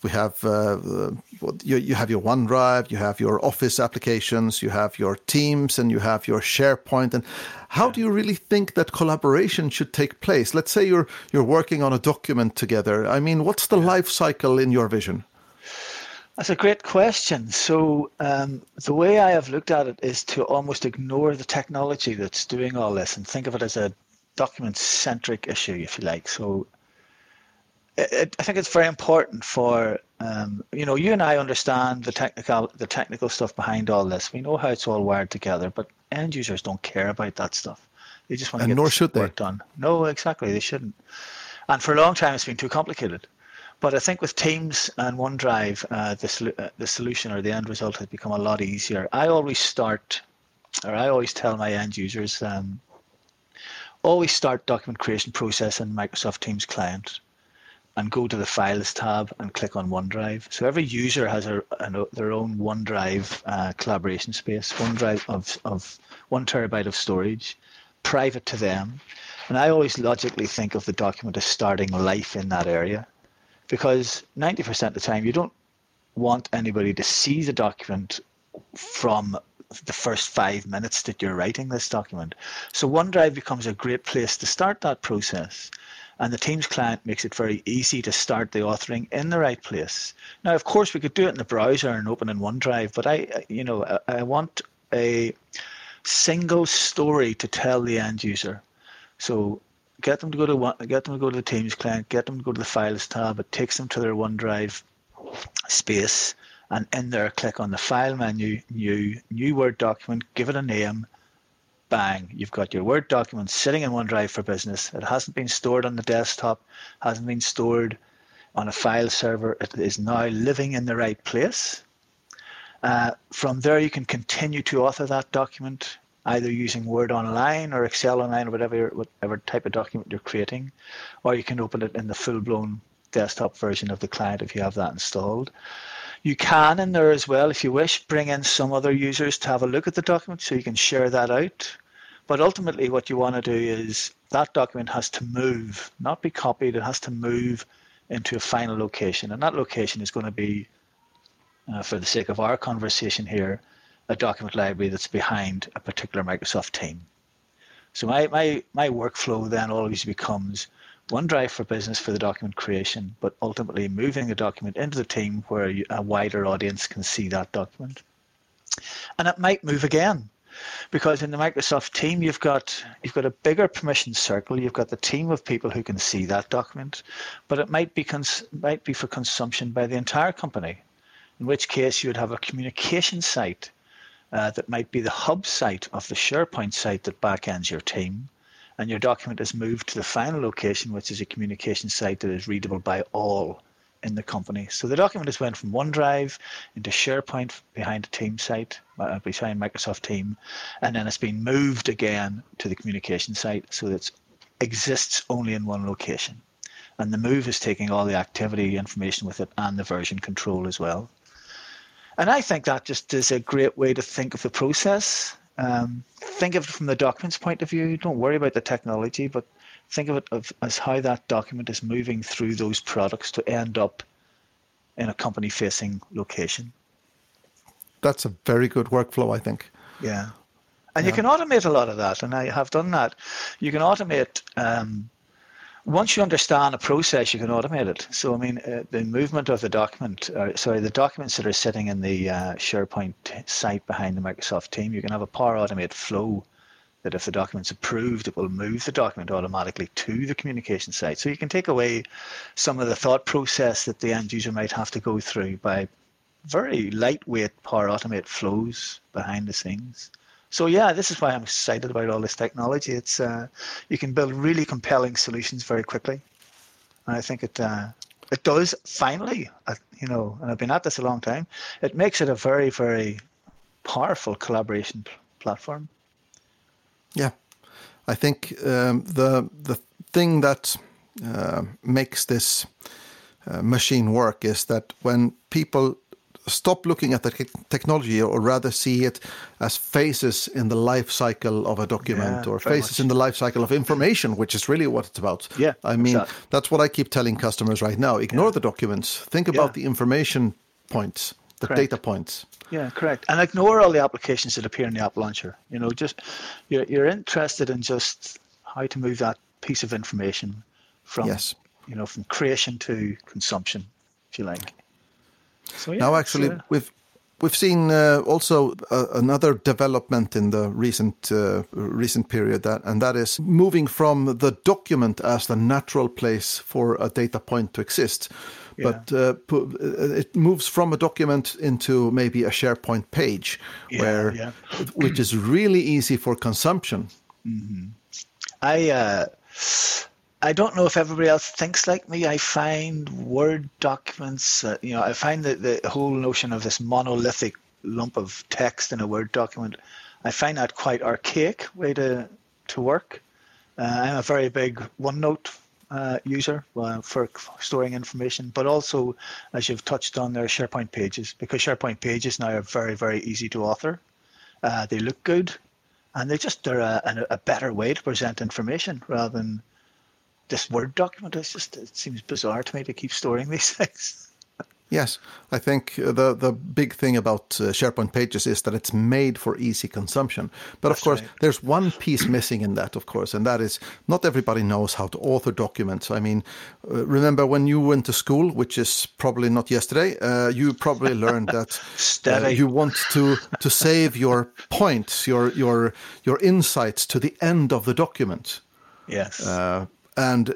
your OneDrive, you have your Office applications, you have your Teams, and you have your SharePoint. And how do you really think that collaboration should take place? Let's say you're working on a document together. I mean, what's the life cycle in your vision? That's a great question. So the way I have looked at it is to almost ignore the technology that's doing all this and think of it as a document-centric issue, if you like. So I think it's very important for, you and I understand the technical stuff behind all this. We know how it's all wired together, but end users don't care about that stuff. They just want to get work done. No, exactly. They shouldn't. And for a long time, it's been too complicated. But I think with Teams and OneDrive, the solution or the end result has become a lot easier. I always tell my end users, always start document creation process in Microsoft Teams client and go to the Files tab and click on OneDrive. So every user has their own OneDrive collaboration space, OneDrive of 1 terabyte of storage, private to them. And I always logically think of the document as starting life in that area. Because 90% of the time, you don't want anybody to see the document from the first 5 minutes that you're writing this document. So OneDrive becomes a great place to start that process. And the Teams client makes it very easy to start the authoring in the right place. Now, of course, we could do it in the browser and open in OneDrive, but I want a single story to tell the end user. So get them to go to the Teams client, get them to go to the Files tab. It takes them to their OneDrive space, and in there, click on the File menu, new Word document, give it a name, bang, you've got your Word document sitting in OneDrive for Business. It hasn't been stored on the desktop, hasn't been stored on a file server. It is now living in the right place. From there, you can continue to author that document, either using Word Online or Excel Online or whatever type of document you're creating, or you can open it in the full-blown desktop version of the client if you have that installed. You can in there as well, if you wish, bring in some other users to have a look at the document so you can share that out. But ultimately what you want to do is that document has to move, not be copied, it has to move into a final location. And that location is going to be, for the sake of our conversation here, a document library that's behind a particular Microsoft team. So my workflow then always becomes OneDrive for Business for the document creation, but ultimately moving the document into the team where a wider audience can see that document. And it might move again, because in the Microsoft team, you've got a bigger permission circle. You've got the team of people who can see that document, but it might be for consumption by the entire company, in which case you would have a communication site that might be the hub site of the SharePoint site that backends your team, and your document is moved to the final location, which is a communication site that is readable by all in the company. So the documents went from OneDrive into SharePoint behind a team site, behind Microsoft Team, and then it's been moved again to the communication site so that it exists only in one location. And the move is taking all the activity information with it and the version control as well. And I think that just is a great way to think of the process. Think of it from the documents point of view. Don't worry about the technology, but think of it as how that document is moving through those products to end up in a company-facing location. That's a very good workflow, I think. Yeah. And you can automate a lot of that, and I have done that. You can automate... once you understand a process, you can automate it. So, I mean, the movement of the document, the documents that are sitting in the SharePoint site behind the Microsoft Team, you can have a Power Automate flow that if the document's approved, it will move the document automatically to the communication site. So you can take away some of the thought process that the end user might have to go through by very lightweight Power Automate flows behind the scenes. So yeah, this is why I'm excited about all this technology. It's you can build really compelling solutions very quickly, and I think it does finally, and I've been at this a long time. It makes it a very, very powerful collaboration platform. Yeah, I think the thing that makes this machine work is that when people stop looking at the technology, or rather see it as phases in the life cycle of a document, or phases in the life cycle of information, which is really what it's about. Yeah, I mean, that's what I keep telling customers right now. Ignore the documents. Think about the information points, the data points. Yeah, correct. And ignore all the applications that appear in the app launcher. You know, just you're interested in just how to move that piece of information from, from creation to consumption, if you like. So, now, actually, we've seen also another development in the recent period, and that is moving from the document as the natural place for a data point to exist, but it moves from a document into maybe a SharePoint page, which is really easy for consumption. Mm-hmm. I don't know if everybody else thinks like me. I find Word documents, I find the whole notion of this monolithic lump of text in a Word document, I find that quite archaic way to work. I'm a very big OneNote user for storing information, but also, as you've touched on there, SharePoint pages, because SharePoint pages now are very, very easy to author. They look good, and they're a better way to present information rather than this Word document. It seems bizarre to me to keep storing these things. Yes, I think the big thing about SharePoint Pages is that it's made for easy consumption. But that's of course, there's one piece missing in that, of course, and that is not everybody knows how to author documents. I mean, remember when you went to school, which is probably not yesterday, you probably learned that you want to save your points, your insights to the end of the document. Yes. And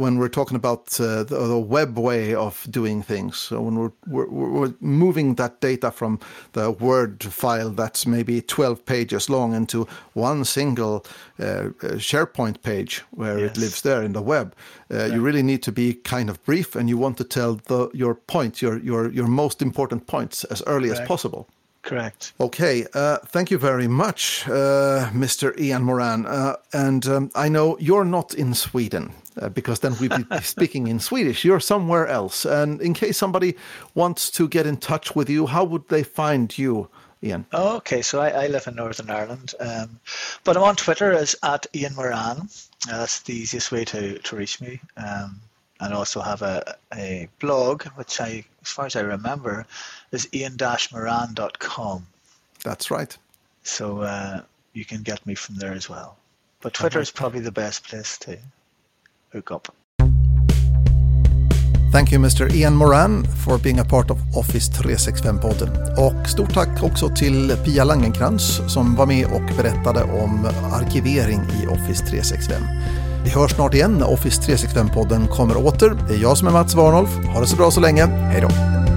when we're talking about the web way of doing things, so when we're moving that data from the Word file that's maybe 12 pages long into one single SharePoint page where it lives there in the web, you really need to be kind of brief, and you want to tell your points, your most important points as early as possible. Correct. Okay. Thank you very much, Mr. Ian Moran. And I know you're not in Sweden, because then we'd be speaking in Swedish. You're somewhere else. And in case somebody wants to get in touch with you, how would they find you, Ian? Okay. So I live in Northern Ireland, but I'm on Twitter as @IanMoran. That's the easiest way to reach me. And also have a blog, which I, as far as I remember, is ian-moran.com. That's right. So you can get me from there as well. But Twitter is probably the best place to hook up. Thank you Mr. Ian Moran för being a part of Office 365-podden. Och stort tack också till Pia Langenkrans som var med och berättade om arkivering i Office 365. Vi hörs snart igen när Office 365-podden kommer åter. Det är jag som är Mats Warnolf. Ha det så bra så länge. Hej då!